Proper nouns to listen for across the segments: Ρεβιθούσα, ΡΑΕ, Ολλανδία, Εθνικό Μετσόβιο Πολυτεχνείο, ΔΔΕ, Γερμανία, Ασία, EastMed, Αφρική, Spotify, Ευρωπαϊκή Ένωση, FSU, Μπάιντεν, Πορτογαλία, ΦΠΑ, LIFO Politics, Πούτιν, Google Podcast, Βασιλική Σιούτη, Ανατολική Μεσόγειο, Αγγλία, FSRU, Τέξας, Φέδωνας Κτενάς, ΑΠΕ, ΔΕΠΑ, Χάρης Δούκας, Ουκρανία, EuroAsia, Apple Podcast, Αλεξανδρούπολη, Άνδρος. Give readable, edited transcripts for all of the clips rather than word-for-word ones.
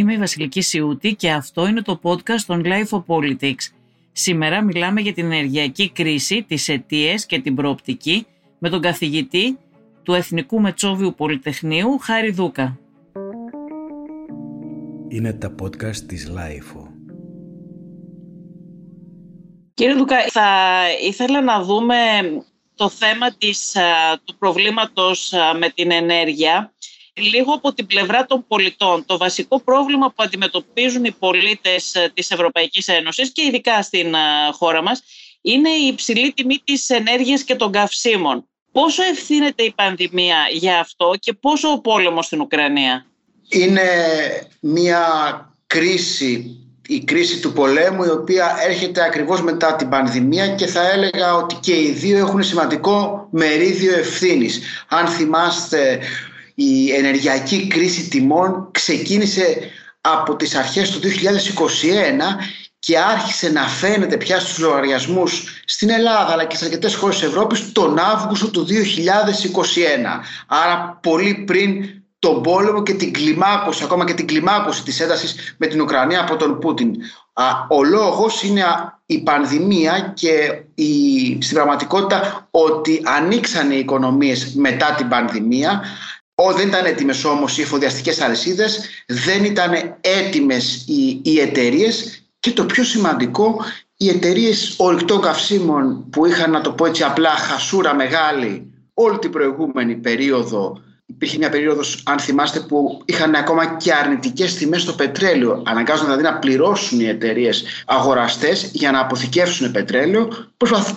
Είμαι η Βασιλική Σιούτη και αυτό είναι το podcast των LIFO Politics. Σήμερα μιλάμε για την ενεργειακή κρίση, τις αιτίες και την προοπτική με τον καθηγητή του Εθνικού Μετσόβιου Πολυτεχνείου, Χάρη Δούκα. Είναι τα podcast της LIFO. Κύριε Δούκα, θα ήθελα να δούμε το θέμα του προβλήματος με την ενέργεια λίγο από την πλευρά των πολιτών. Το βασικό πρόβλημα που αντιμετωπίζουν οι πολίτες της Ευρωπαϊκής Ένωσης και ειδικά στην χώρα μας είναι η υψηλή τιμή της ενέργειας και των καυσίμων. Πόσο ευθύνεται η πανδημία για αυτό και πόσο ο πόλεμος στην Ουκρανία? Είναι μια κρίση, η κρίση του πολέμου, η οποία έρχεται ακριβώς μετά την πανδημία, και θα έλεγα ότι και οι δύο έχουν σημαντικό μερίδιο ευθύνης. Αν θυμάστε, η ενεργειακή κρίση τιμών ξεκίνησε από τις αρχές του 2021 και άρχισε να φαίνεται πια στους λογαριασμούς στην Ελλάδα αλλά και σε αρκετές χώρες της Ευρώπης τον Αύγουστο του 2021. Άρα πολύ πριν τον πόλεμο και την κλιμάκωση, ακόμα και την κλιμάκωση της έντασης με την Ουκρανία από τον Πούτιν. Ο λόγος είναι η πανδημία και στην πραγματικότητα ότι ανοίξαν οι οικονομίες μετά την πανδημία. Δεν ήταν έτοιμες όμως οι εφοδιαστικές αλυσίδες, δεν ήταν έτοιμες οι εταιρείες, και το πιο σημαντικό, οι εταιρείες ορυκτών καυσίμων που είχαν, να το πω έτσι απλά, χασούρα μεγάλη όλη την προηγούμενη περίοδο. Υπήρχε μια περίοδος, αν θυμάστε, που είχαν ακόμα και αρνητικές τιμές στο πετρέλαιο. Αναγκάζονταν δηλαδή να πληρώσουν οι εταιρείες αγοραστές για να αποθηκεύσουν πετρέλαιο.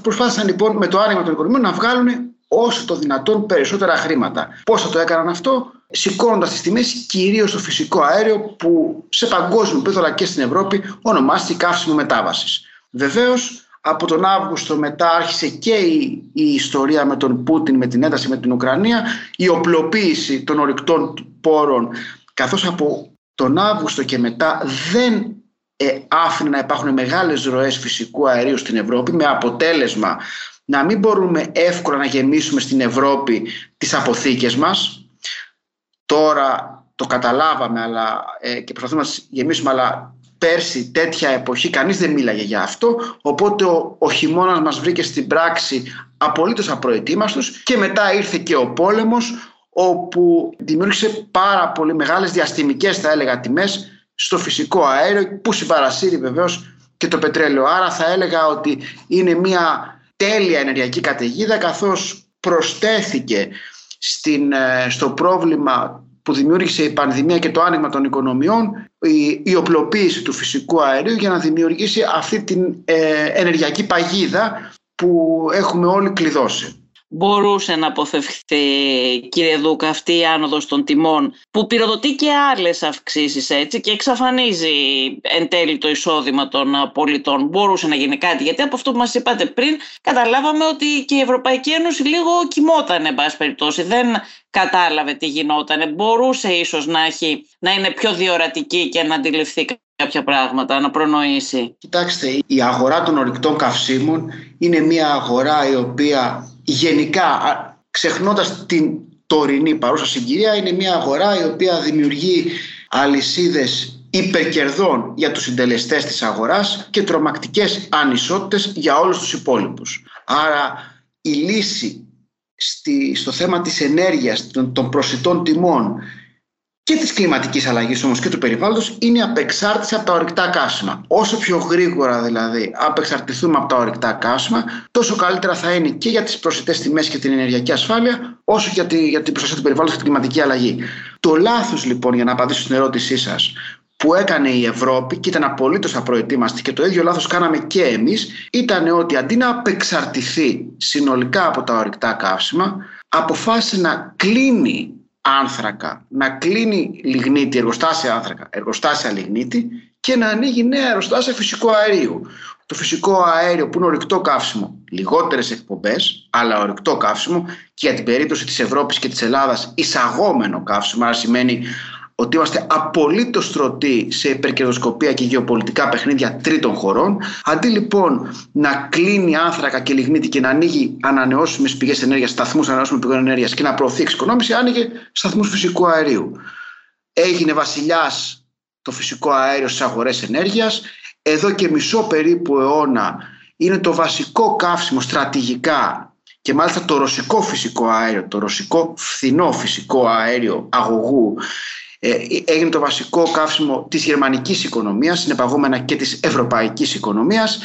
Προσπάθησαν λοιπόν με το άνοιγμα των οικονομιών να βγάλουν όσο το δυνατόν περισσότερα χρήματα. Πώς θα το έκαναν αυτό? Σηκώνοντας τις τιμές κυρίως στο φυσικό αέριο, που σε παγκόσμιο επίπεδο και στην Ευρώπη ονομάστηκε καύσιμο μετάβασης. Βεβαίως, από τον Αύγουστο μετά άρχισε και η ιστορία με τον Πούτιν, με την ένταση με την Ουκρανία, η οπλοποίηση των ορυκτών πόρων, καθώς από τον Αύγουστο και μετά δεν άφηνε να υπάρχουν μεγάλες ροές φυσικού αερίου στην Ευρώπη, με αποτέλεσμα να μην μπορούμε εύκολα να γεμίσουμε στην Ευρώπη τις αποθήκες μας. Τώρα το καταλάβαμε και προσπαθούμε να τις γεμίσουμε, αλλά πέρσι τέτοια εποχή κανείς δεν μίλαγε για αυτό, οπότε ο χειμώνας μας βρήκε στην πράξη απολύτως απροετοίμαστος, και μετά ήρθε και ο πόλεμος, όπου δημιούργησε πάρα πολύ μεγάλες διαστημικές, θα έλεγα, τιμές στο φυσικό αέριο, που συμπαρασύρει βεβαίως και το πετρέλαιο. Άρα θα έλεγα ότι είναι μια τέλεια ενεργειακή καταιγίδα, καθώς προστέθηκε στο πρόβλημα που δημιούργησε η πανδημία και το άνοιγμα των οικονομιών η οπλοποίηση του φυσικού αερίου, για να δημιουργήσει αυτή την ενεργειακή παγίδα που έχουμε όλοι κλειδώσει. Μπορούσε να αποφευχθεί, κύριε Δούκα, αυτή η άνοδος των τιμών που πυροδοτεί και άλλες αυξήσεις, έτσι, και εξαφανίζει εν τέλει το εισόδημα των πολιτών? Μπορούσε να γίνει κάτι? Γιατί από αυτό που μας είπατε πριν καταλάβαμε ότι και η Ευρωπαϊκή Ένωση λίγο κοιμότανε, εν πάση περιπτώσει, δεν κατάλαβε τι γινότανε. Μπορούσε ίσως να είναι πιο διορατική και να αντιληφθεί κάποια πράγματα, να προνοήσει. Κοιτάξτε, η αγορά των ορυκτών καυσίμων είναι μια αγορά η οποία, γενικά, ξεχνώντας την τωρινή παρούσα συγκυρία, είναι μια αγορά η οποία δημιουργεί αλυσίδες υπερκερδών για τους συντελεστές της αγοράς και τρομακτικές ανισότητες για όλους τους υπόλοιπους. Άρα η λύση στο θέμα της ενέργειας, των προσιτών τιμών και της κλιματικής αλλαγής όμως και του περιβάλλοντος, είναι η απεξάρτηση από τα ορυκτά καύσιμα. Όσο πιο γρήγορα δηλαδή απεξαρτηθούμε από τα ορυκτά καύσιμα, τόσο καλύτερα θα είναι και για τις προσιτές τιμές και την ενεργειακή ασφάλεια, όσο και για την προστασία του περιβάλλοντος και την κλιματική αλλαγή. Το λάθος, λοιπόν, για να απαντήσω στην ερώτησή σας, που έκανε η Ευρώπη και ήταν απολύτως απροετοίμαστη, και το ίδιο λάθος κάναμε και εμείς, ήταν ότι αντί να απεξαρτηθεί συνολικά από τα ορυκτά καύσιμα, αποφάσισε να κλείνει άνθρακα, να κλείνει λιγνίτη, εργοστάσια άνθρακα, εργοστάσια λιγνίτη, και να ανοίγει νέα εργοστάσια φυσικού αερίου. Το φυσικό αέριο, που είναι ορυκτό καύσιμο, λιγότερες εκπομπές, αλλά ορυκτό καύσιμο, και για την περίπτωση της Ευρώπης και της Ελλάδας εισαγόμενο καύσιμο. Άρα σημαίνει ότι είμαστε απολύτως τρωτοί σε υπερκερδοσκοπία και γεωπολιτικά παιχνίδια τρίτων χωρών. Αντί λοιπόν να κλείνει άνθρακα και λιγνίτη και να ανοίγει ανανεώσιμες πηγές ενέργειας, σταθμούς ανανεώσιμων πηγών ενέργειας, και να προωθεί εξοικονόμηση, άνοιγε σταθμούς φυσικού αερίου. Έγινε βασιλιάς το φυσικό αέριο στις αγορές ενέργειας. Εδώ και μισό περίπου αιώνα είναι το βασικό καύσιμο στρατηγικά και μάλιστα το ρωσικό φυσικό αέριο, το ρωσικό φθηνό φυσικό αέριο αγωγού έγινε το βασικό καύσιμο της γερμανικής οικονομίας, συνεπαγόμενα και της ευρωπαϊκής οικονομίας.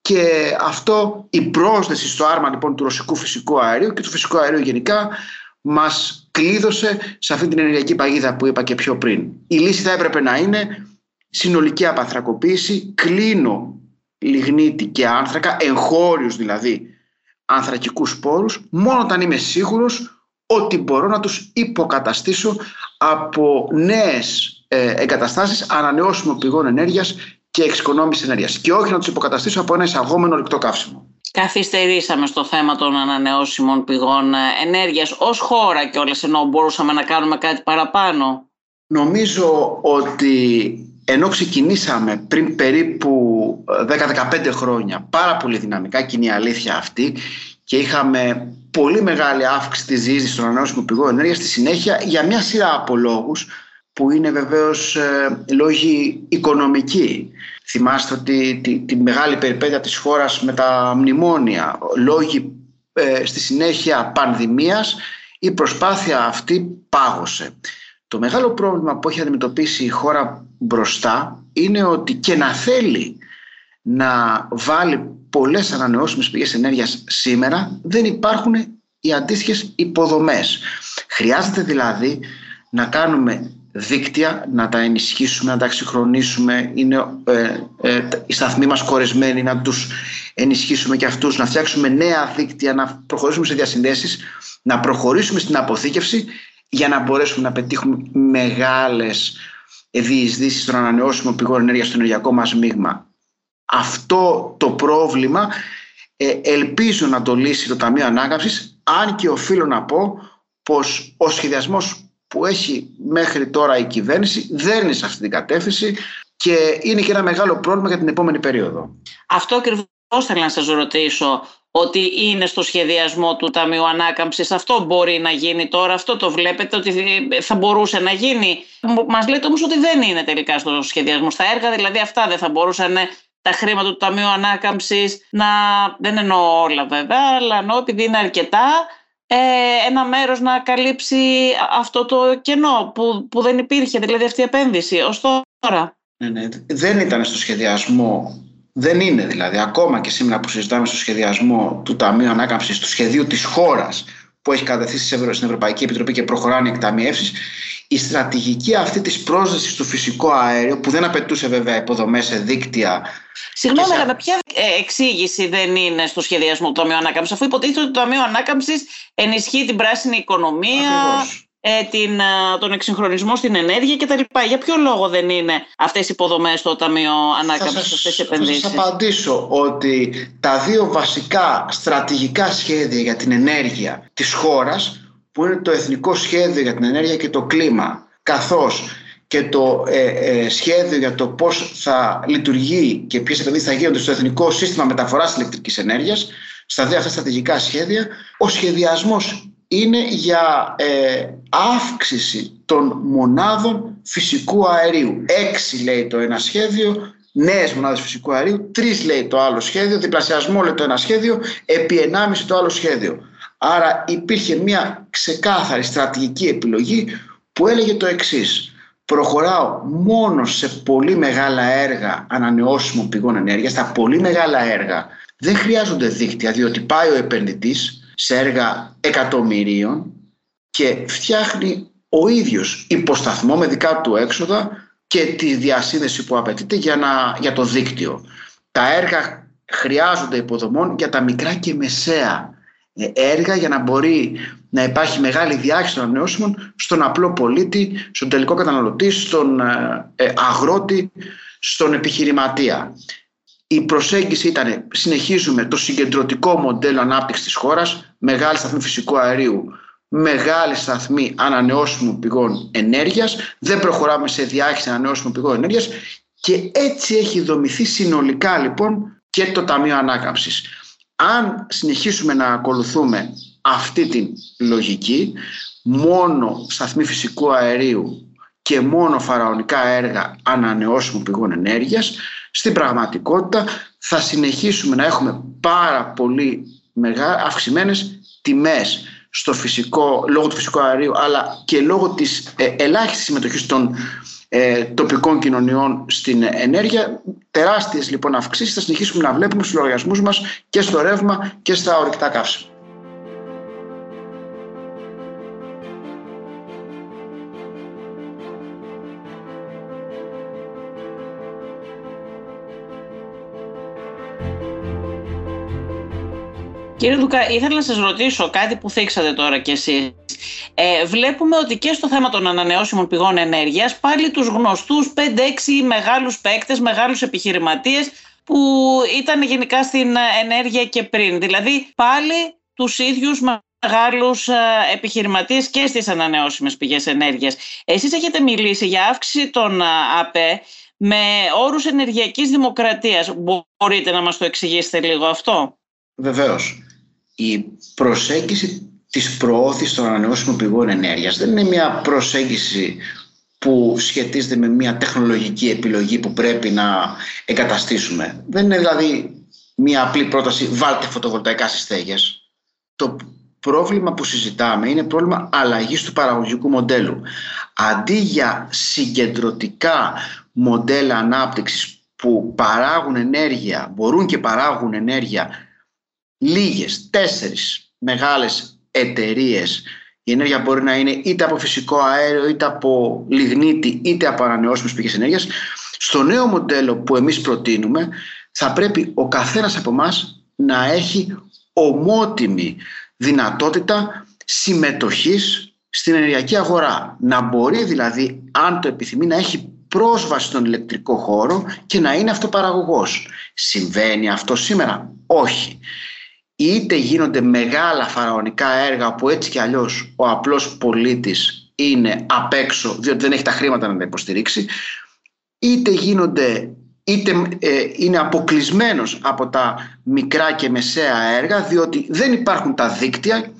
Και αυτό, η πρόσθεση στο άρμα λοιπόν του ρωσικού φυσικού αερίου και του φυσικού αερίου γενικά, μας κλείδωσε σε αυτή την ενεργειακή παγίδα που είπα και πιο πριν. Η λύση θα έπρεπε να είναι συνολική απαθρακοποίηση, κλείνω λιγνίτη και άνθρακα, εγχώριους δηλαδή ανθρακικούς πόρους, μόνο όταν είμαι σίγουρος ότι μπορώ να τους υποκαταστήσω από νέες εγκαταστάσεις ανανεώσιμων πηγών ενέργειας και εξοικονόμηση ενέργειας, και όχι να τους υποκαταστήσω από ένα εισαγόμενο ρηκτό καύσιμο. Καθυστερήσαμε στο θέμα των ανανεώσιμων πηγών ενέργειας ως χώρα κιόλας, ενώ μπορούσαμε να κάνουμε κάτι παραπάνω. Νομίζω ότι ενώ ξεκινήσαμε πριν περίπου 10-15 χρόνια πάρα πολύ δυναμικά, και είναι η αλήθεια αυτή, και είχαμε πολύ μεγάλη αύξηση της διείσδυσης των ανανεώσιμων πηγών ενέργειας, στη συνέχεια για μια σειρά από λόγους που είναι βεβαίως λόγοι οικονομικοί. Θυμάστε ότι τη μεγάλη περιπέτεια της χώρας με τα μνημόνια, λόγοι στη συνέχεια πανδημίας, η προσπάθεια αυτή πάγωσε. Το μεγάλο πρόβλημα που έχει αντιμετωπίσει η χώρα μπροστά είναι ότι και να θέλει να βάλει πολλές ανανεώσιμες πηγές ενέργειας σήμερα, δεν υπάρχουν οι αντίστοιχες υποδομές. Χρειάζεται δηλαδή να κάνουμε δίκτυα, να τα ενισχύσουμε, να τα εξυγχρονίσουμε. Είναι οι σταθμοί μας κορεσμένοι, να τους ενισχύσουμε και αυτούς, να φτιάξουμε νέα δίκτυα, να προχωρήσουμε σε διασυνδέσεις, να προχωρήσουμε στην αποθήκευση, για να μπορέσουμε να πετύχουμε μεγάλες διεισδύσεις των ανανεώσιμων πηγών ενέργειας στο ενεργειακό μας μείγμα. Αυτό το πρόβλημα ελπίζω να το λύσει το Ταμείο Ανάκαμψης, αν και οφείλω να πω πως ο σχεδιασμός που έχει μέχρι τώρα η κυβέρνηση δεν είναι σε αυτή την κατεύθυνση και είναι και ένα μεγάλο πρόβλημα για την επόμενη περίοδο. Αυτό ακριβώς θέλω να σας ρωτήσω, ότι είναι στο σχεδιασμό του Ταμείου Ανάκαμψης. Αυτό μπορεί να γίνει τώρα, αυτό το βλέπετε ότι θα μπορούσε να γίνει. Μας λέτε όμως ότι δεν είναι τελικά στο σχεδιασμό. Στα έργα δηλαδή αυτά δεν θα μπορούσαν τα χρήματα του Ταμείου Ανάκαμψης να, δεν εννοώ όλα βέβαια, αλλά εννοώ επειδή είναι αρκετά, ένα μέρος να καλύψει αυτό το κενό που δεν υπήρχε, δηλαδή αυτή η επένδυση ως τώρα. Ναι, δεν ήταν στο σχεδιασμό, δεν είναι δηλαδή ακόμα και σήμερα που συζητάμε στο σχεδιασμό του Ταμείου Ανάκαμψης, του σχεδίου της χώρας που έχει καταθέσει στην Ευρωπαϊκή Επιτροπή και προχωράνε οι εκταμιεύσεις, η στρατηγική αυτή της πρόσδεσης του φυσικού αέριο, που δεν απαιτούσε βέβαια υποδομές σε δίκτυα. Συγγνώμη, αλλά ποια εξήγηση δεν είναι στο σχεδιασμό του Ταμείου Ανάκαμψης, αφού υποτίθεται ότι το Ταμείο Ανάκαμψης ενισχύει την πράσινη οικονομία, τον εξυγχρονισμό στην ενέργεια κτλ. Για ποιο λόγο δεν είναι αυτές οι υποδομές στο Ταμείο Ανάκαμψης, αυτές οι επενδύσεις? Θα σας απαντήσω ότι τα δύο βασικά στρατηγικά σχέδια για την ενέργεια της χώρας, που είναι το Εθνικό Σχέδιο για την Ενέργεια και το Κλίμα, καθώς και το σχέδιο για το πώς θα λειτουργεί και ποιες επενδύσεις θα γίνονται στο Εθνικό Σύστημα Μεταφοράς Ηλεκτρικής Ενέργειας, στα δύο αυτά στρατηγικά σχέδια, ο σχεδιασμός είναι για αύξηση των μονάδων φυσικού αερίου. 6 λέει το ένα σχέδιο, νέες μονάδες φυσικού αερίου, 3 λέει το άλλο σχέδιο, διπλασιασμό λέει το ένα σχέδιο, επί 1,5 το άλλο σχέδιο. Άρα υπήρχε μια ξεκάθαρη στρατηγική επιλογή που έλεγε το εξής: προχωράω μόνο σε πολύ μεγάλα έργα ανανεώσιμων πηγών ενέργειας. Τα πολύ μεγάλα έργα δεν χρειάζονται δίκτυα, διότι πάει ο επενδυτής σε έργα εκατομμυρίων και φτιάχνει ο ίδιος υποσταθμό με δικά του έξοδα και τη διασύνδεση που απαιτείται για το δίκτυο. Τα έργα χρειάζονται υποδομών για τα μικρά και μεσαία έργα, για να μπορεί να υπάρχει μεγάλη διάχυση των ανανεώσιμων στον απλό πολίτη, στον τελικό καταναλωτή, στον αγρότη, στον επιχειρηματία. Η προσέγγιση ήταν: συνεχίζουμε το συγκεντρωτικό μοντέλο ανάπτυξης της χώρας, μεγάλη σταθμή φυσικού αερίου, μεγάλη σταθμή ανανεώσιμων πηγών ενέργειας, δεν προχωράμε σε διάχυση ανανεώσιμων πηγών ενέργειας, και έτσι έχει δομηθεί συνολικά λοιπόν και το Ταμείο Ανάκαμψης. Αν συνεχίσουμε να ακολουθούμε αυτή την λογική, μόνο σταθμή φυσικού αερίου και μόνο φαραωνικά έργα ανανεώσιμων πηγών ενέργειας, στην πραγματικότητα θα συνεχίσουμε να έχουμε πάρα πολύ αυξημένες τιμές στο φυσικό, λόγω του φυσικού αερίου, αλλά και λόγω της ελάχιστης συμμετοχής των τοπικών κοινωνιών στην ενέργεια. Τεράστιες λοιπόν αυξήσεις θα συνεχίσουμε να βλέπουμε στους λογαριασμούς μας και στο ρεύμα και στα ορυκτά καύσιμα. Κύριε Δούκα, ήθελα να σας ρωτήσω κάτι που θίξατε τώρα κι εσείς. Βλέπουμε ότι και στο θέμα των ανανεώσιμων πηγών ενέργειας πάλι τους γνωστούς 5-6 μεγάλους παίκτες, μεγάλους επιχειρηματίες που ήταν γενικά στην ενέργεια και πριν. Δηλαδή πάλι τους ίδιους μεγάλους επιχειρηματίες και στις ανανεώσιμες πηγές ενέργειας. Εσείς έχετε μιλήσει για αύξηση των ΑΠΕ με όρους ενεργειακής δημοκρατίας. Μπορείτε να μας το εξηγήσετε λίγο αυτό? Βεβαίως. Η προσέγγιση της προώθησης των ανανεώσιμων πηγών ενέργειας δεν είναι μια προσέγγιση που σχετίζεται με μια τεχνολογική επιλογή που πρέπει να εγκαταστήσουμε. Δεν είναι δηλαδή μια απλή πρόταση βάλτε φωτοβολταϊκά στις στέγες. Το πρόβλημα που συζητάμε είναι πρόβλημα αλλαγής του παραγωγικού μοντέλου. Αντί για συγκεντρωτικά μοντέλα ανάπτυξης που παράγουν ενέργεια, μπορούν και παράγουν ενέργεια λίγες, 4 μεγάλες εταιρείες. Η ενέργεια μπορεί να είναι είτε από φυσικό αέριο, είτε από λιγνίτη, είτε από ανανεώσιμες πηγές ενέργειας. Στο νέο μοντέλο που εμείς προτείνουμε, θα πρέπει ο καθένας από εμάς να έχει ομότιμη δυνατότητα συμμετοχής στην ενεργειακή αγορά. Να μπορεί δηλαδή, αν το επιθυμεί, να έχει πρόσβαση στον ηλεκτρικό χώρο και να είναι αυτοπαραγωγός. Συμβαίνει αυτό σήμερα? Όχι. Είτε γίνονται μεγάλα φαραωνικά έργα που έτσι κι αλλιώς ο απλός πολίτης είναι απ' έξω διότι δεν έχει τα χρήματα να τα υποστηρίξει, είτε είναι αποκλεισμένος από τα μικρά και μεσαία έργα διότι δεν υπάρχουν τα δίκτυα,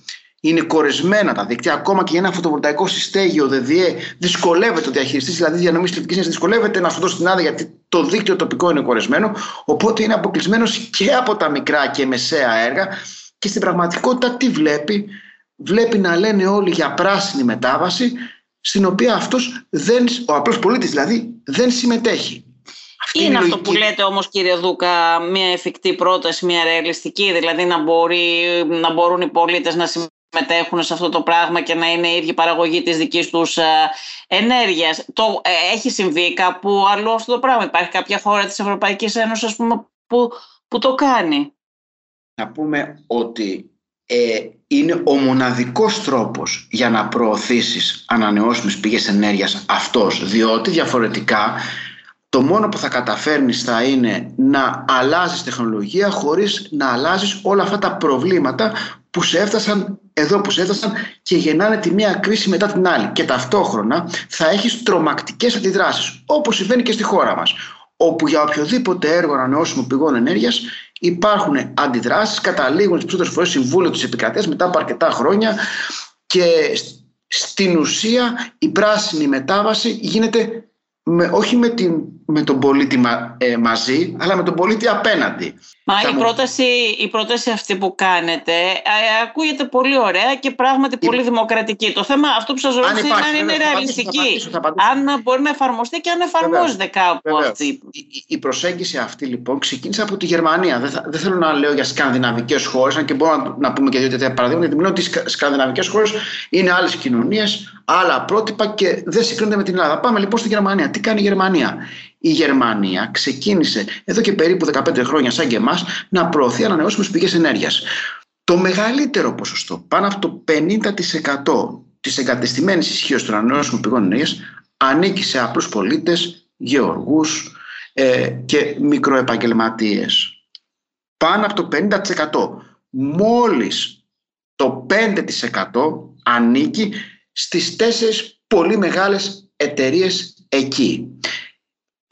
είναι κορεσμένα τα δίκτυα. Ακόμα και για ένα φωτοβολταϊκό συστέγιο ΔΔΕ δυσκολεύεται ο διαχειριστής, δηλαδή η διανομή της ηλεκτρικής δυσκολεύεται να σου δώσει την άδεια γιατί το δίκτυο τοπικό είναι κορεσμένο, οπότε είναι αποκλεισμένος και από τα μικρά και μεσαία έργα. Και στην πραγματικότητα τι βλέπει? Βλέπει να λένε όλοι για πράσινη μετάβαση, στην οποία αυτός, ο απλός πολίτης δηλαδή, δεν συμμετέχει. Είναι αυτό που λέτε όμως, κύριε Δούκα, μια εφικτή πρόταση, μια ρεαλιστική, δηλαδή να μπορούν οι πολίτες να συμμετέχουν σε αυτό το πράγμα και να είναι η ίδια παραγωγή της δικής τους ενέργειας? Έχει συμβεί κάπου αλλού αυτό το πράγμα? Υπάρχει κάποια χώρα της Ευρωπαϊκής Ένωσης, ας πούμε, που το κάνει? Να πούμε ότι είναι ο μοναδικός τρόπος για να προωθήσεις ανανεώσιμες πηγές ενέργειας αυτός, διότι διαφορετικά το μόνο που θα καταφέρνεις θα είναι να αλλάζεις τεχνολογία χωρίς να αλλάζεις όλα αυτά τα προβλήματα που σε έφτασαν εδώ που σε έφτασαν και γεννάνε τη μία κρίση μετά την άλλη. Και ταυτόχρονα θα έχεις τρομακτικές αντιδράσεις, όπως συμβαίνει και στη χώρα μας, όπου για οποιοδήποτε έργο ανανεώσιμων πηγών ενέργειας υπάρχουν αντιδράσεις, καταλήγουν τις περισσότερες φορές συμβούλιο της επικρατείας μετά από αρκετά χρόνια και στην ουσία η πράσινη μετάβαση γίνεται όχι με τον πολίτη μαζί, αλλά με τον πολίτη απέναντι. Η πρόταση αυτή που κάνετε ακούγεται πολύ ωραία και πράγματι πολύ δημοκρατική. Το θέμα αυτό που σας ρωτάω είναι αν είναι ρεαλιστική, αν μπορεί να εφαρμοστεί και αν εφαρμόζεται κάπου αυτή. Η προσέγγιση αυτή λοιπόν ξεκίνησε από τη Γερμανία. Δεν θέλω να λέω για σκανδιναβικές χώρες, αν και μπορούμε να πούμε και δύο τέτοια παραδείγματα, γιατί μιλάω ότι οι σκανδιναβικές χώρες είναι άλλες κοινωνίες, άλλα πρότυπα και δεν συγκρίνονται με την Ελλάδα. Πάμε λοιπόν στη Γερμανία. Τι κάνει η Γερμανία? Η Γερμανία ξεκίνησε εδώ και περίπου 15 χρόνια, σαν και εμάς, να προωθεί ανανεώσιμες πηγές ενέργειας. Το μεγαλύτερο ποσοστό, πάνω από το 50% της εγκατεστημένης ισχύως των ανανεώσιμων πηγών ενέργειας, ανήκει σε απλούς πολίτες, γεωργούς και μικροεπαγγελματίες. Πάνω από το 50%. Μόλις το 5% ανήκει στις 4 πολύ μεγάλες εταιρείες εκεί.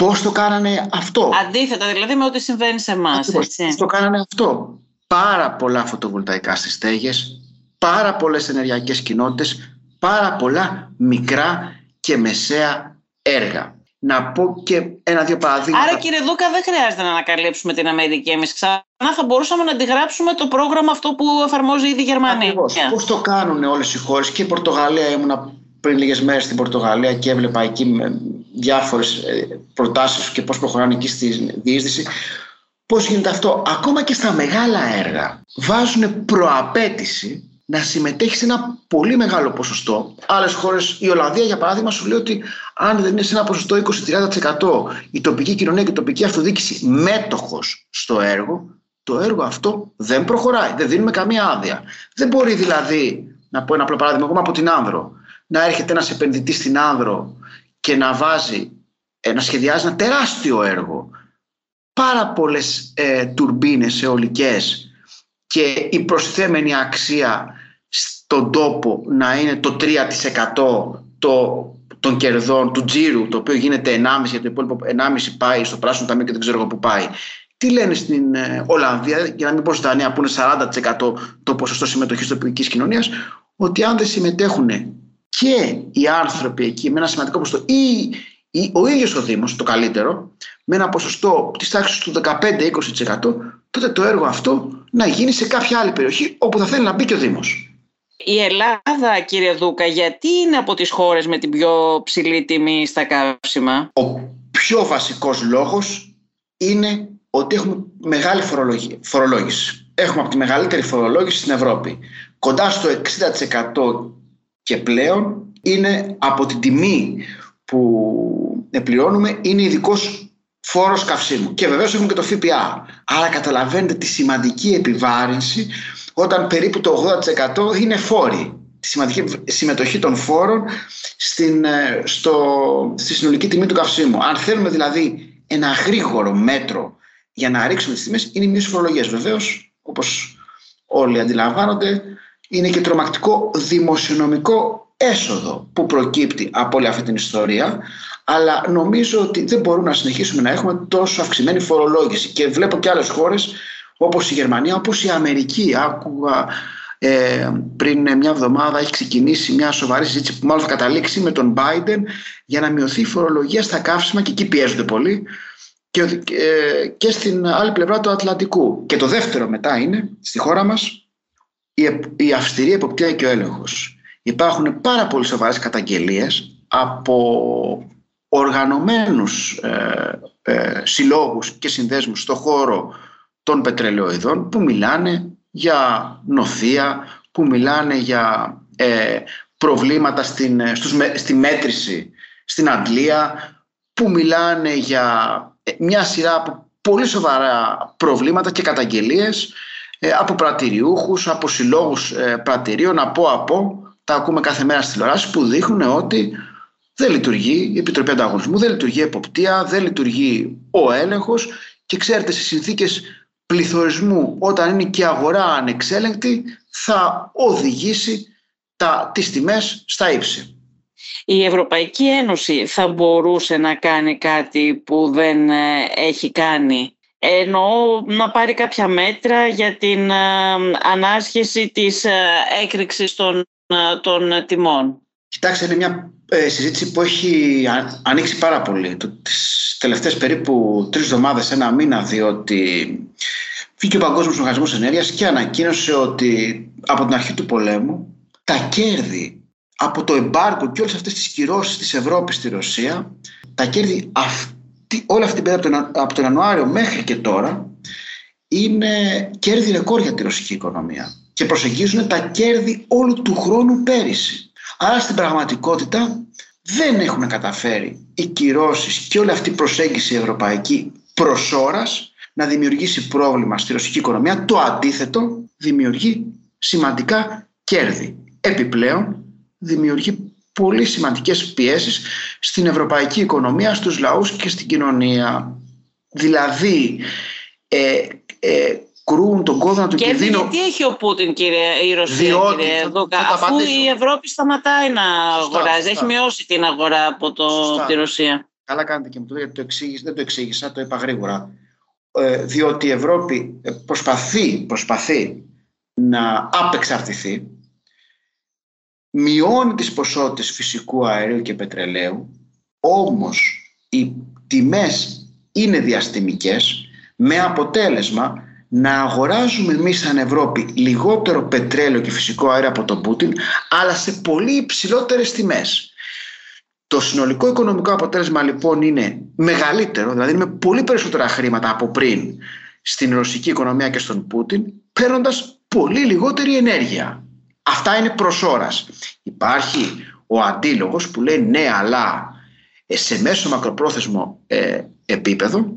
Πώς το κάνανε αυτό? Αντίθετα δηλαδή με ό,τι συμβαίνει σε εμάς. Πώς το κάνανε αυτό? Πάρα πολλά φωτοβολταϊκά στις στέγες, πάρα πολλές ενεργειακές κοινότητες, πάρα πολλά μικρά και μεσαία έργα. Να πω και ένα-δύο παραδείγματα. Άρα, κύριε Δούκα, δεν χρειάζεται να ανακαλύψουμε την Αμερική. Εμείς ξανά θα μπορούσαμε να αντιγράψουμε το πρόγραμμα αυτό που εφαρμόζει ήδη η Γερμανία. Ακριβώς. Πώς το κάνουν όλες οι χώρες. Και η Πορτογαλία, ήμουνα πριν λίγες μέρες στην Πορτογαλία και έβλεπα εκεί διάφορες προτάσεις και πώς προχωράνε εκεί στη διείσδυση. Πώς γίνεται αυτό. Ακόμα και στα μεγάλα έργα βάζουν προαπέτηση να συμμετέχει σε ένα πολύ μεγάλο ποσοστό. Άλλες χώρες, η Ολλανδία για παράδειγμα, σου λέει ότι αν δεν είναι σε ένα ποσοστό 20-30% η τοπική κοινωνία και η τοπική αυτοδιοίκηση μέτοχος στο έργο, το έργο αυτό δεν προχωράει, δεν δίνουμε καμία άδεια. Δεν μπορεί δηλαδή, να πω ένα απλό παράδειγμα, ακόμα από την Άνδρο, να έρχεται ένας επενδυτής στην Άνδρο και να βάζει, να σχεδιάζει ένα τεράστιο έργο, πάρα πολλές τουρμπίνες αιωλικές και η προσθέμενη αξία στον τόπο να είναι το 3% των κερδών του τζίρου, το οποίο γίνεται 1,5, γιατί το υπόλοιπο 1,5 πάει στο πράσινο ταμείο και δεν ξέρω εγώ που πάει. Τι λένε στην Ολλανδία, για να μην πω στη Δανία που είναι 40% το ποσοστό συμμετοχής της τοπικής κοινωνίας, ότι αν δεν συμμετέχουν και οι άνθρωποι εκεί με ένα σημαντικό ποσοστό ή ο ίδιος ο Δήμος, το καλύτερο, με ένα ποσοστό της τάξης του 15-20%, τότε το έργο αυτό να γίνει σε κάποια άλλη περιοχή όπου θα θέλει να μπει και ο Δήμος. Η Ελλάδα, κύριε Δούκα, γιατί είναι από τις χώρες με την πιο ψηλή τιμή στα καύσιμα? Ο πιο βασικός λόγος είναι ότι έχουμε μεγάλη φορολόγηση. Έχουμε από τη μεγαλύτερη φορολόγηση στην Ευρώπη. Κοντά στο 60% και πλέον είναι από την τιμή που πληρώνουμε, είναι ειδικός φόρος καυσίμου. Και βεβαίως έχουμε και το ΦΠΑ. Άρα καταλαβαίνετε τη σημαντική επιβάρυνση όταν περίπου το 80% είναι φόροι. Τη σημαντική συμμετοχή των φόρων στη συνολική τιμή του καυσίμου. Αν θέλουμε δηλαδή ένα γρήγορο μέτρο για να ρίξουμε τις τιμές, είναι οι μείωση φορολογίας. Βεβαίως, όπως όλοι αντιλαμβάνονται, είναι και τρομακτικό δημοσιονομικό έσοδο που προκύπτει από όλη αυτή την ιστορία, αλλά νομίζω ότι δεν μπορούμε να συνεχίσουμε να έχουμε τόσο αυξημένη φορολόγηση. Και βλέπω και άλλες χώρες, όπως η Γερμανία, όπως η Αμερική. Άκουγα πριν μια εβδομάδα, έχει ξεκινήσει μια σοβαρή συζήτηση που μάλλον θα καταλήξει με τον Μπάιντεν για να μειωθεί η φορολογία στα καύσιμα, και εκεί πιέζονται πολύ, και στην άλλη πλευρά του Ατλαντικού. Και το δεύτερο μετά είναι, στη χώρα μας, η αυστηρή εποπτεία και ο έλεγχος. Υπάρχουν πάρα πολύ σοβαρές καταγγελίες από οργανωμένους συλλόγους και συνδέσμους στον χώρο των πετρελαιοειδών, που μιλάνε για νοθεία, που μιλάνε για προβλήματα στη μέτρηση στην Αγγλία, που μιλάνε για μια σειρά από πολύ σοβαρά προβλήματα και καταγγελίες από πρατηριούχους, από συλλόγους πρατηρίων, από τα ακούμε κάθε μέρα στις τηλεοράσεις, που δείχνουν ότι δεν λειτουργεί η Επιτροπή Ανταγωνισμού, δεν λειτουργεί η εποπτεία, δεν λειτουργεί ο έλεγχος, και ξέρετε, σε συνθήκες πληθωρισμού, όταν είναι και η αγορά ανεξέλεγκτη, θα οδηγήσει τις τιμές στα ύψη. Η Ευρωπαϊκή Ένωση θα μπορούσε να κάνει κάτι που δεν έχει κάνει? Εννοώ να πάρει κάποια μέτρα για την ανάσχεση της έκρηξης των τιμών. Κοιτάξτε, είναι μια συζήτηση που έχει ανοίξει πάρα πολύ τις τελευταίες περίπου 3 εβδομάδες, ένα μήνα, διότι βγήκε ο Παγκόσμιος Οργανισμός Ενέργειας και ανακοίνωσε ότι από την αρχή του πολέμου τα κέρδη από το εμπάργκο και όλες αυτές τις κυρώσεις της Ευρώπης στη Ρωσία, τα κέρδη όλη αυτή την περίοδο από τον Ιανουάριο μέχρι και τώρα, είναι κέρδη ρεκόρ για τη ρωσική οικονομία και προσεγγίζουν τα κέρδη όλου του χρόνου πέρυσι. Άρα στην πραγματικότητα δεν έχουν καταφέρει οι κυρώσεις και όλη αυτή η προσέγγιση ευρωπαϊκή προς ώρας να δημιουργήσει πρόβλημα στη ρωσική οικονομία. Το αντίθετο, δημιουργεί σημαντικά κέρδη. Επιπλέον, δημιουργεί πολύ σημαντικές πιέσεις στην ευρωπαϊκή οικονομία, στους λαούς και στην κοινωνία. Δηλαδή, κρούν τον κόδωνα του κινδύνου. Και τι έχει ο Πούτιν, η Ρωσία, κύριε Δούκα, αφού η Ευρώπη σταματάει να αγοράζει? Έχει μειώσει την αγορά από τη Ρωσία. Καλά κάνετε και μου το λέτε, δεν το εξήγησα, το είπα γρήγορα. Διότι η Ευρώπη προσπαθεί να απεξαρτηθεί, μειώνει τις ποσότητες φυσικού αερίου και πετρελαίου, όμως οι τιμές είναι διαστημικές, με αποτέλεσμα να αγοράζουμε εμείς σαν Ευρώπη λιγότερο πετρέλαιο και φυσικό αέριο από τον Πούτιν, αλλά σε πολύ υψηλότερες τιμές. Το συνολικό οικονομικό αποτέλεσμα λοιπόν είναι μεγαλύτερο, δηλαδή με πολύ περισσότερα χρήματα από πριν στην ρωσική οικονομία και στον Πούτιν, παίρνοντας πολύ λιγότερη ενέργεια. Αυτά είναι προς ώρας. Υπάρχει ο αντίλογος που λέει ναι, αλλά σε μέσο μακροπρόθεσμο επίπεδο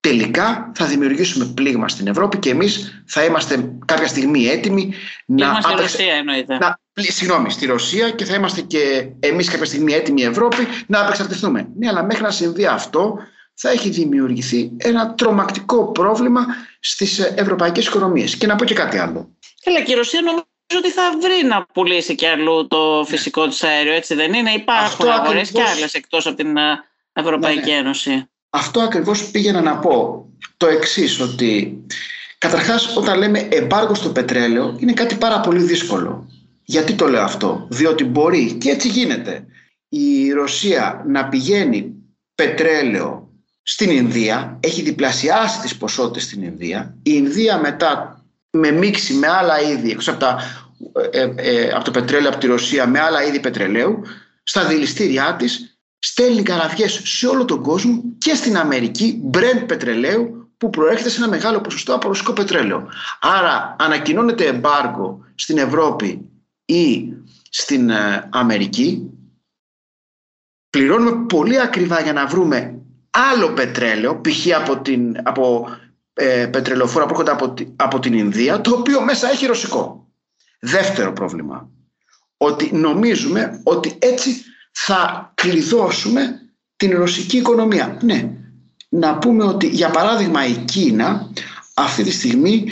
τελικά θα δημιουργήσουμε πλήγμα στην Ευρώπη και εμείς θα είμαστε κάποια στιγμή έτοιμοι να... στη Ρωσία εννοείται. Συγγνώμη, στη Ρωσία, και θα είμαστε και εμείς κάποια στιγμή έτοιμοι, Ευρώπη, να απεξαρτηθούμε. Ναι, αλλά μέχρι να συμβεί αυτό θα έχει δημιουργηθεί ένα τρομακτικό πρόβλημα στις ευρωπαϊκές οικονομίες. Και να πω και κάτι άλλο. Έλα, και η Ρωσία νομίζω ότι θα βρει να πουλήσει κι αλλού το φυσικό της αέριο, έτσι δεν είναι? Υπάρχουν αγορές και άλλες εκτός από την Ευρωπαϊκή Ένωση. Αυτό ακριβώς πήγαινα να πω, το εξής, ότι καταρχάς όταν λέμε εμπάργο στο πετρέλαιο είναι κάτι πάρα πολύ δύσκολο. Γιατί το λέω αυτό? Διότι μπορεί, και έτσι γίνεται, η Ρωσία να πηγαίνει πετρέλαιο στην Ινδία, έχει διπλασιάσει τις ποσότητες στην Ινδία, η Ινδία μετά με μίξη με άλλα είδη, εκτός από το πετρέλαιο από τη Ρωσία, με άλλα είδη πετρελαίου, στα δηληστήριά της στέλνει καραβιές σε όλο τον κόσμο και στην Αμερική, Brent πετρελαίου που προέρχεται σε ένα μεγάλο ποσοστό από ρωσικό πετρέλαιο. Άρα ανακοινώνεται εμπάργκο στην Ευρώπη ή στην Αμερική. Πληρώνουμε πολύ ακριβά για να βρούμε άλλο πετρέλαιο, π.χ. από πετρελαιοφόρα που έρχονται από την Ινδία, το οποίο μέσα έχει ρωσικό. Δεύτερο πρόβλημα, ότι νομίζουμε ότι έτσι θα κλειδώσουμε την ρωσική οικονομία. Ναι, να πούμε ότι για παράδειγμα η Κίνα αυτή τη στιγμή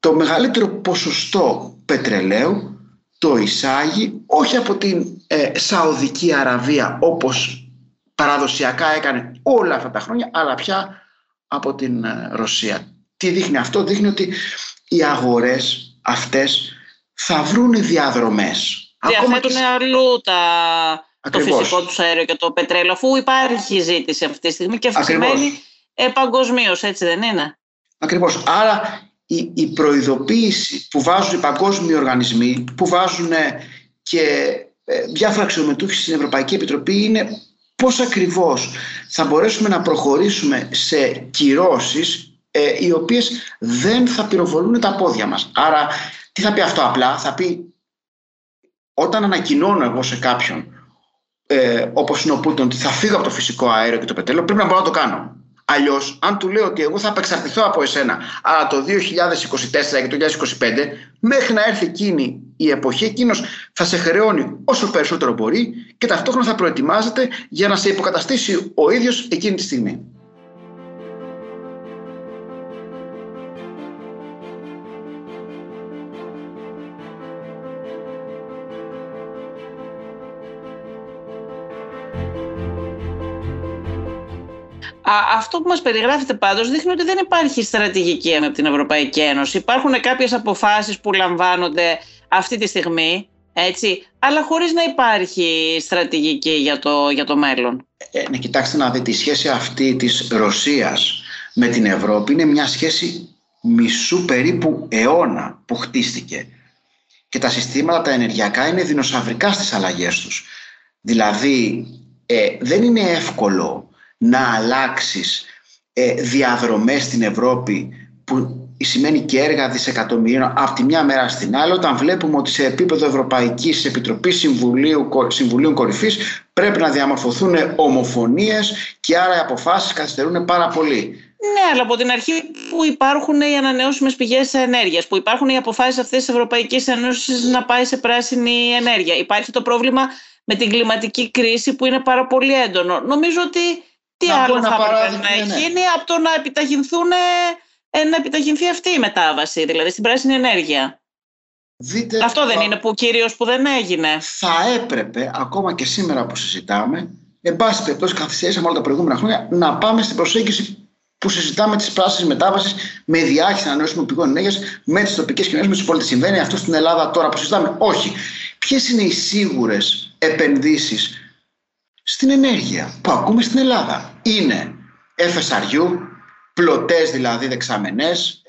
το μεγαλύτερο ποσοστό πετρελαίου το εισάγει όχι από την Σαουδική Αραβία, όπως παραδοσιακά έκανε όλα αυτά τα χρόνια, αλλά πια από την Ρωσία. Τι δείχνει αυτό? Δείχνει ότι οι αγορές αυτές θα βρουν διαδρομές. Διαθέτουν αλλού το φυσικό τους αέριο και το πετρέλαιο, αφού υπάρχει ζήτηση αυτή τη στιγμή και αυξημένη παγκοσμίως, έτσι δεν είναι? Ακριβώς. Άρα η προειδοποίηση που βάζουν οι παγκόσμιοι οργανισμοί, που βάζουν και διάφορα αξιωματούχοι στην Ευρωπαϊκή Επιτροπή, είναι πώς ακριβώς θα μπορέσουμε να προχωρήσουμε σε κυρώσεις οι οποίες δεν θα πυροβολούν τα πόδια μας. Άρα τι θα πει αυτό? Απλά θα πει, όταν ανακοινώνω εγώ σε κάποιον όπως είναι ο Πούτιν ότι θα φύγω από το φυσικό αέριο και το πετρέλαιο, πρέπει να μπορώ να το κάνω. Αλλιώς, αν του λέω ότι εγώ θα απεξαρτηθώ από εσένα, αλλά το 2024 και το 2025, μέχρι να έρθει εκείνη η εποχή, εκείνος θα σε χρεώνει όσο περισσότερο μπορεί και ταυτόχρονα θα προετοιμάζεται για να σε υποκαταστήσει ο ίδιος εκείνη τη στιγμή. Αυτό που μας περιγράφεται πάντως δείχνει ότι δεν υπάρχει στρατηγική από την Ευρωπαϊκή Ένωση. Υπάρχουν κάποιες αποφάσεις που λαμβάνονται αυτή τη στιγμή, έτσι, αλλά χωρίς να υπάρχει στρατηγική για το μέλλον. Κοιτάξτε να δείτε, η σχέση αυτή της Ρωσίας με την Ευρώπη είναι μια σχέση μισού περίπου αιώνα που χτίστηκε. Και τα συστήματα τα ενεργειακά είναι δεινοσαυρικά στις αλλαγές τους. Δηλαδή δεν είναι εύκολο να αλλάξεις διαδρομές στην Ευρώπη, που σημαίνει και έργα δισεκατομμυρίων, από τη μια μέρα στην άλλη, όταν βλέπουμε ότι σε επίπεδο Ευρωπαϊκής Επιτροπής, Συμβουλίων Κορυφής, πρέπει να διαμορφωθούν ομοφωνίες και άρα οι αποφάσεις καθυστερούν πάρα πολύ. Ναι, αλλά από την αρχή που υπάρχουν οι ανανεώσιμες πηγές ενέργειας, που υπάρχουν οι αποφάσεις αυτής της Ευρωπαϊκής Ένωσης να πάει σε πράσινη ενέργεια, υπάρχει το πρόβλημα με την κλιματική κρίση που είναι πάρα πολύ έντονο. Νομίζω ότι τι άλλο θα πρέπει να γίνει από το να επιταχυνθεί αυτή η μετάβαση, δηλαδή στην πράσινη ενέργεια? Δείτε, αυτό δεν είναι που κυρίως που δεν έγινε? Θα έπρεπε, ακόμα και σήμερα που συζητάμε, εν πάση περιπτώσει καθυστερήσαμε όλα τα προηγούμενα χρόνια, να πάμε στην προσέγγιση που συζητάμε τη πράσινη μετάβαση με διάχυση ανανεώσιμων πηγών ενέργειας, με τις τοπικές κοινωνίες, με τους πολίτες. Συμβαίνει αυτό στην Ελλάδα τώρα που συζητάμε? Όχι. ποιες είναι οι σίγουρες επενδύσεις στην ενέργεια που ακούμε στην Ελλάδα. Είναι FSRU, πλωτές δηλαδή δεξαμενές,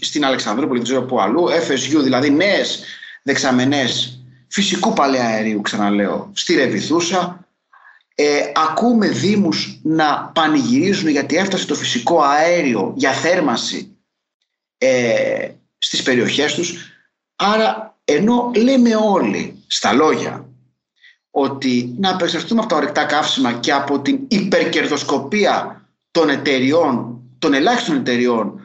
στην Αλεξανδρούπολη, δεν ξέρω πού αλλού, FSU δηλαδή νέες δεξαμενές φυσικού παλαιαερίου, ξαναλέω, στη Ρεβιθούσα. Ακούμε δήμους να πανηγυρίζουν γιατί έφτασε το φυσικό αέριο για θέρμανση στις περιοχές τους. Άρα, ενώ λέμε όλοι στα λόγια ότι να απεξαρτηθούμε από τα ορυκτά καύσιμα και από την υπερκερδοσκοπία των εταιριών, των ελάχιστων εταιριών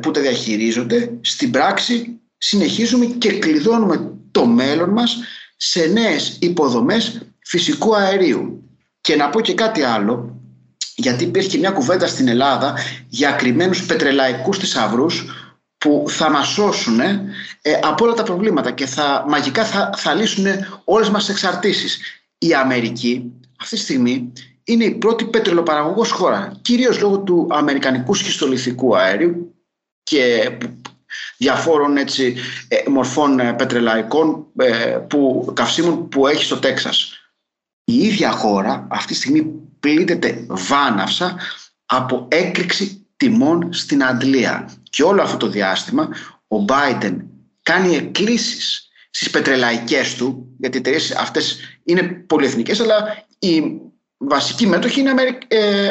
που τα διαχειρίζονται, στην πράξη συνεχίζουμε και κλειδώνουμε το μέλλον μας σε νέες υποδομές φυσικού αερίου. Και να πω και κάτι άλλο, γιατί υπήρχε και μια κουβέντα στην Ελλάδα για κρυμμένους πετρελαϊκούς θησαυρούς που θα μας σώσουν από όλα τα προβλήματα και μαγικά θα λύσουν όλες μας τις εξαρτήσεις. Η Αμερική αυτή τη στιγμή είναι η πρώτη πετρελοπαραγωγός χώρα, κυρίως λόγω του αμερικανικού σχιστολιθικού αέριου και διαφόρων έτσι, μορφών πετρελαϊκών καυσίμων που έχει στο Τέξας. Η ίδια χώρα αυτή τη στιγμή πλήττεται βάναυσα από έκρηξη τιμών στην Αγγλία. Και όλο αυτό το διάστημα ο Μπάιντεν κάνει εκκλήσεις στις πετρελαϊκές του, γιατί οι εταιρείες αυτές είναι πολυεθνικές, αλλά οι βασικοί μέτοχοι είναι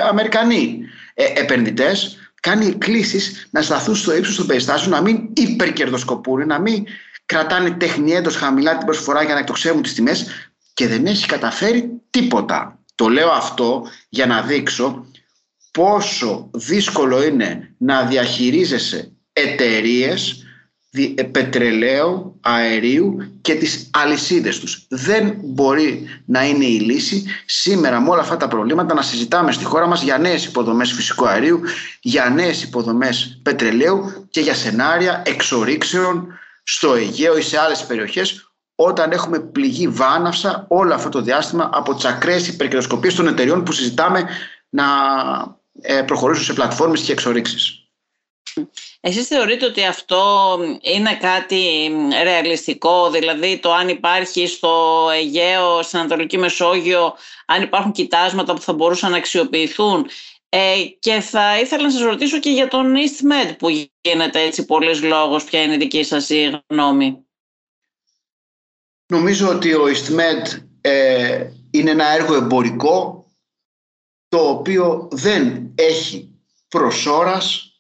Αμερικανοί επενδυτές. Κάνει εκκλήσεις να σταθούν στο ύψος των περιστάσεων, να μην υπερκερδοσκοπούν, να μην κρατάνε τεχνιέντος χαμηλά την προσφορά για να εκτοξεύουν τις τιμές, και δεν έχει καταφέρει τίποτα. Το λέω αυτό για να δείξω πόσο δύσκολο είναι να διαχειρίζεσαι εταιρείες πετρελαίου, αερίου και τις αλυσίδες τους. Δεν μπορεί να είναι η λύση σήμερα με όλα αυτά τα προβλήματα να συζητάμε στη χώρα μας για νέες υποδομές φυσικού αερίου, για νέες υποδομές πετρελαίου και για σενάρια εξορίξεων στο Αιγαίο ή σε άλλες περιοχές, όταν έχουμε πληγεί βάναυσα όλο αυτό το διάστημα από τις ακραίες υπερκερδοσκοπίες των εταιριών που συζητάμε να προχωρήσουν σε πλατφόρμες και εξορίξεις. Εσείς θεωρείτε ότι αυτό είναι κάτι ρεαλιστικό, δηλαδή το αν υπάρχει στο Αιγαίο, στην Ανατολική Μεσόγειο, αν υπάρχουν κοιτάσματα που θα μπορούσαν να αξιοποιηθούν? Και θα ήθελα να σας ρωτήσω και για τον EastMed που γίνεται έτσι πολλής λόγος. Ποια είναι η δική σας η γνώμη? Νομίζω ότι ο EastMed είναι ένα έργο εμπορικό, το οποίο δεν έχει προς ώρας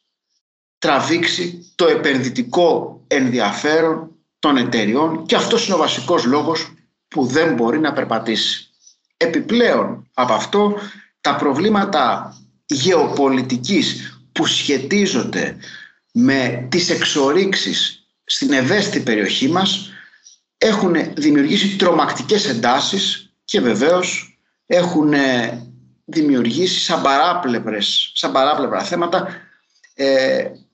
τραβήξει το επενδυτικό ενδιαφέρον των εταιριών, και αυτός είναι ο βασικός λόγος που δεν μπορεί να περπατήσει. Επιπλέον από αυτό, τα προβλήματα γεωπολιτικής που σχετίζονται με τις εξορίξεις στην ευαίσθητη περιοχή μας έχουν δημιουργήσει τρομακτικές εντάσεις και βεβαίως έχουν δημιουργήσει σαν παράπλευρα θέματα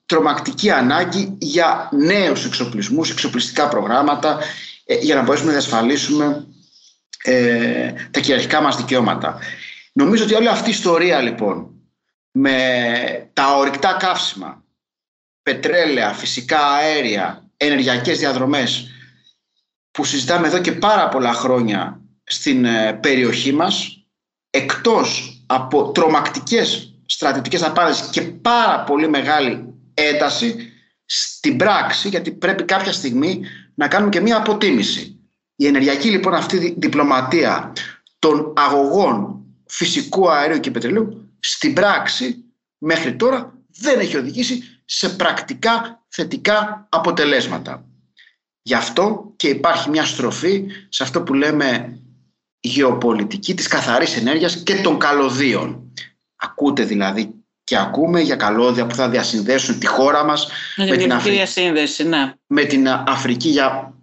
τρομακτική ανάγκη για νέους εξοπλισμούς, εξοπλιστικά προγράμματα, για να μπορέσουμε να διασφαλίσουμε τα κυριαρχικά μας δικαιώματα. Νομίζω ότι όλη αυτή η ιστορία λοιπόν με τα ορυκτά καύσιμα, πετρέλαια, φυσικά αέρια, ενεργειακές διαδρομές που συζητάμε εδώ και πάρα πολλά χρόνια στην περιοχή μας, εκτός από τρομακτικές στρατιωτικές απάντες και πάρα πολύ μεγάλη ένταση στην πράξη, γιατί πρέπει κάποια στιγμή να κάνουμε και μία αποτίμηση. Η ενεργειακή λοιπόν αυτή διπλωματία των αγωγών φυσικού αερίου και πετρελαίου στην πράξη μέχρι τώρα δεν έχει οδηγήσει σε πρακτικά θετικά αποτελέσματα. Γι' αυτό και υπάρχει μια στροφή σε αυτό που λέμε γεωπολιτική της καθαρής ενέργειας και των καλωδίων. Ακούτε δηλαδή και ακούμε για καλώδια που θα διασυνδέσουν τη χώρα μας με την Αφρική για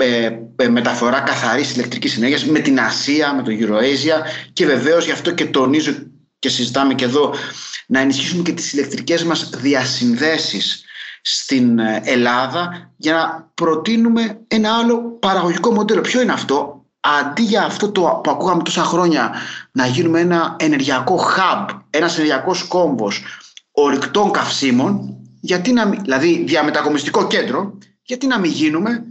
μεταφορά καθαρής ηλεκτρικής ενέργειας, με την Ασία, με το EuroAsia, και βεβαίως γι' αυτό και τονίζω και συζητάμε και εδώ να ενισχύσουμε και τις ηλεκτρικές μας διασυνδέσεις στην Ελλάδα, για να προτείνουμε ένα άλλο παραγωγικό μοντέλο. Ποιο είναι αυτό? Αντί για αυτό το που ακούγαμε τόσα χρόνια, να γίνουμε ένα ενεργειακό hub, ένας ενεργειακός κόμβος ορυκτών καυσίμων, γιατί να μην, δηλαδή διαμετακομιστικό κέντρο, γιατί να μην γίνουμε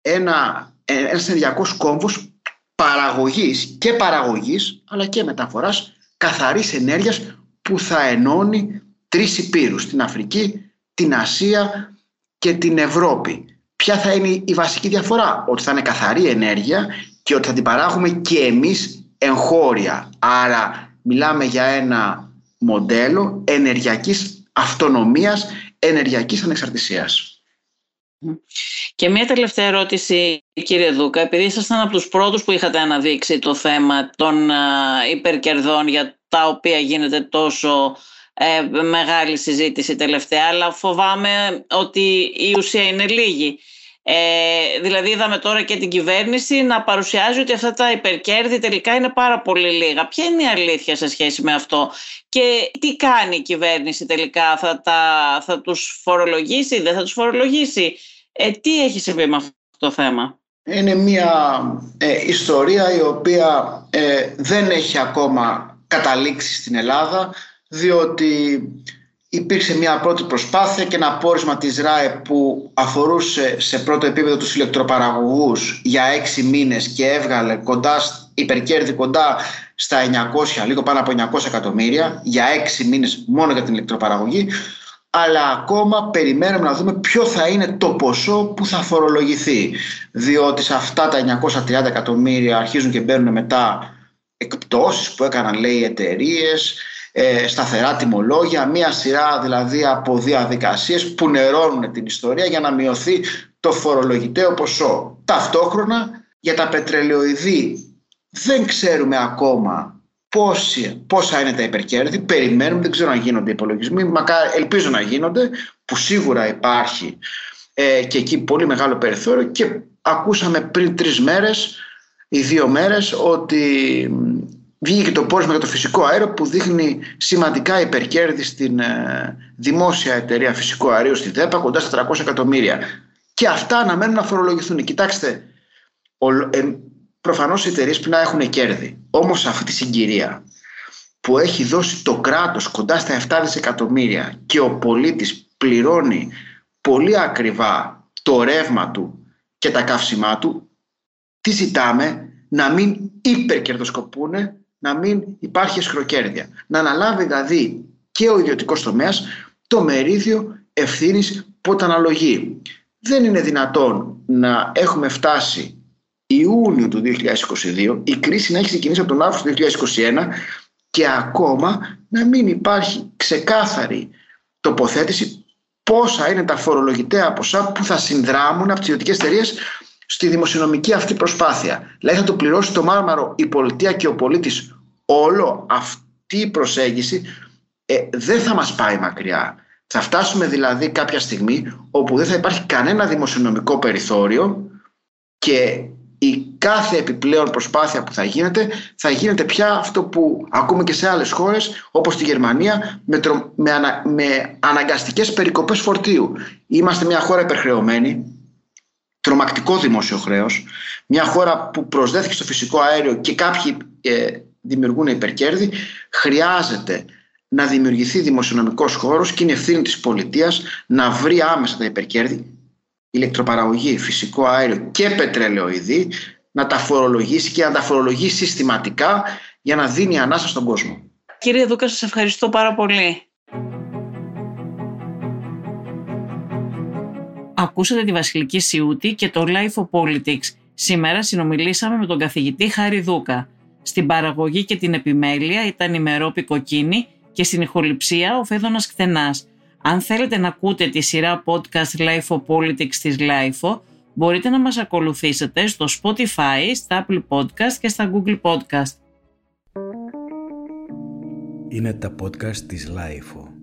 ένα ένας ενεργειακός κόμβος παραγωγής και παραγωγής αλλά και μεταφοράς καθαρής ενέργειας που θα ενώνει τρεις ηπείρους, την Αφρική, την Ασία και την Ευρώπη. Ποια θα είναι η βασική διαφορά? Ότι θα είναι καθαρή ενέργεια και ότι θα την παράγουμε και εμείς εγχώρια. Άρα μιλάμε για ένα μοντέλο ενεργειακής αυτονομίας, ενεργειακής ανεξαρτησίας. Και μια τελευταία ερώτηση, κύριε Δούκα, επειδή ήσασταν από τους πρώτους που είχατε αναδείξει το θέμα των υπερκερδών για τα οποία γίνεται τόσο μεγάλη συζήτηση τελευταία, αλλά φοβάμαι ότι η ουσία είναι λίγη. Δηλαδή είδαμε τώρα και την κυβέρνηση να παρουσιάζει ότι αυτά τα υπερκέρδη τελικά είναι πάρα πολύ λίγα. Ποια είναι η αλήθεια σε σχέση με αυτό και τι κάνει η κυβέρνηση τελικά? Θα τους φορολογήσει ή δεν θα τους φορολογήσει? Τι έχει συμβεί με αυτό το θέμα? Είναι μια ιστορία η οποία δεν έχει ακόμα καταλήξει στην Ελλάδα, διότι υπήρξε μια πρώτη προσπάθεια και ένα πόρισμα της ΡΑΕ που αφορούσε σε πρώτο επίπεδο τους ηλεκτροπαραγωγούς για 6 μήνες και έβγαλε υπερκέρδη κοντά στα 900, λίγο πάνω από 900 εκατομμύρια για 6 μήνες μόνο για την ηλεκτροπαραγωγή, αλλά ακόμα περιμένουμε να δούμε ποιο θα είναι το ποσό που θα φορολογηθεί, διότι σε αυτά τα 930 εκατομμύρια αρχίζουν και μπαίνουν μετά εκπτώσεις που έκαναν, λέει, οι εταιρείες, σταθερά τιμολόγια, μία σειρά δηλαδή από διαδικασίες που νερώνουν την ιστορία για να μειωθεί το φορολογητέο ποσό. Ταυτόχρονα για τα πετρελαιοειδή δεν ξέρουμε ακόμα πόσα είναι τα υπερκέρδη, περιμένουμε, δεν ξέρω αν γίνονται υπολογισμοί, ελπίζω να γίνονται, που σίγουρα υπάρχει και εκεί πολύ μεγάλο περιθώριο, και ακούσαμε πριν 2 μέρες ότι βγήκε το πόρισμα για το φυσικό αέριο που δείχνει σημαντικά υπερκέρδη στην δημόσια εταιρεία φυσικού αερίου στη ΔΕΠΑ, κοντά στα 300 εκατομμύρια. Και αυτά αναμένουν να φορολογηθούν. Κοιτάξτε, προφανώς οι εταιρείες πρέπει να έχουν κέρδη. Όμως αυτή τη συγκυρία που έχει δώσει το κράτος κοντά στα 7 δισεκατομμύρια και ο πολίτης πληρώνει πολύ ακριβά το ρεύμα του και τα καύσιμά του, τι ζητάμε? Να μην υπερκερδοσκοπούνε, να μην υπάρχει αισχροκέρδεια. Να αναλάβει δηλαδή και ο ιδιωτικός τομέας το μερίδιο ευθύνης που τα αναλογεί. Δεν είναι δυνατόν να έχουμε φτάσει Ιούνιο του 2022, η κρίση να έχει ξεκινήσει από τον Αύγουστο του 2021 και ακόμα να μην υπάρχει ξεκάθαρη τοποθέτηση πόσα είναι τα φορολογητέα ποσά που θα συνδράμουν από τις ιδιωτικές εταιρείες στη δημοσιονομική αυτή προσπάθεια. Δηλαδή θα το πληρώσει το μάρμαρο η πολιτεία και ο πολίτης? Όλο αυτή η προσέγγιση δεν θα μας πάει μακριά. Θα φτάσουμε δηλαδή κάποια στιγμή όπου δεν θα υπάρχει κανένα δημοσιονομικό περιθώριο και η κάθε επιπλέον προσπάθεια που θα γίνεται πια αυτό που ακούμε και σε άλλες χώρες όπως τη Γερμανία με αναγκαστικές περικοπές φορτίου. Είμαστε μια χώρα υπερχρεωμένη, τρομακτικό δημόσιο χρέος, μια χώρα που προσδέθηκε στο φυσικό αέριο και κάποιοι δημιουργούν υπερκέρδη. Χρειάζεται να δημιουργηθεί δημοσιονομικός χώρος και είναι ευθύνη της πολιτείας να βρει άμεσα τα υπερκέρδη, ηλεκτροπαραγωγή, φυσικό αέριο και πετρελαιοειδή, να τα φορολογήσει και να τα φορολογήσει συστηματικά για να δίνει ανάσα στον κόσμο. Κύριε Δούκα, σας ευχαριστώ πάρα πολύ. Ακούσατε τη Βασιλική Σιούτη και το LIFO Politics. Σήμερα συνομιλήσαμε με τον καθηγητή Χάρη Δούκα. Στην παραγωγή και την επιμέλεια ήταν η Μερόπη Κοκκίνη και στην ηχοληψία ο Φέδωνας Κτενάς. Αν θέλετε να ακούτε τη σειρά podcast LIFO Politics της LIFO, μπορείτε να μας ακολουθήσετε στο Spotify, στα Apple Podcast και στα Google Podcast. Είναι τα podcast της LIFO.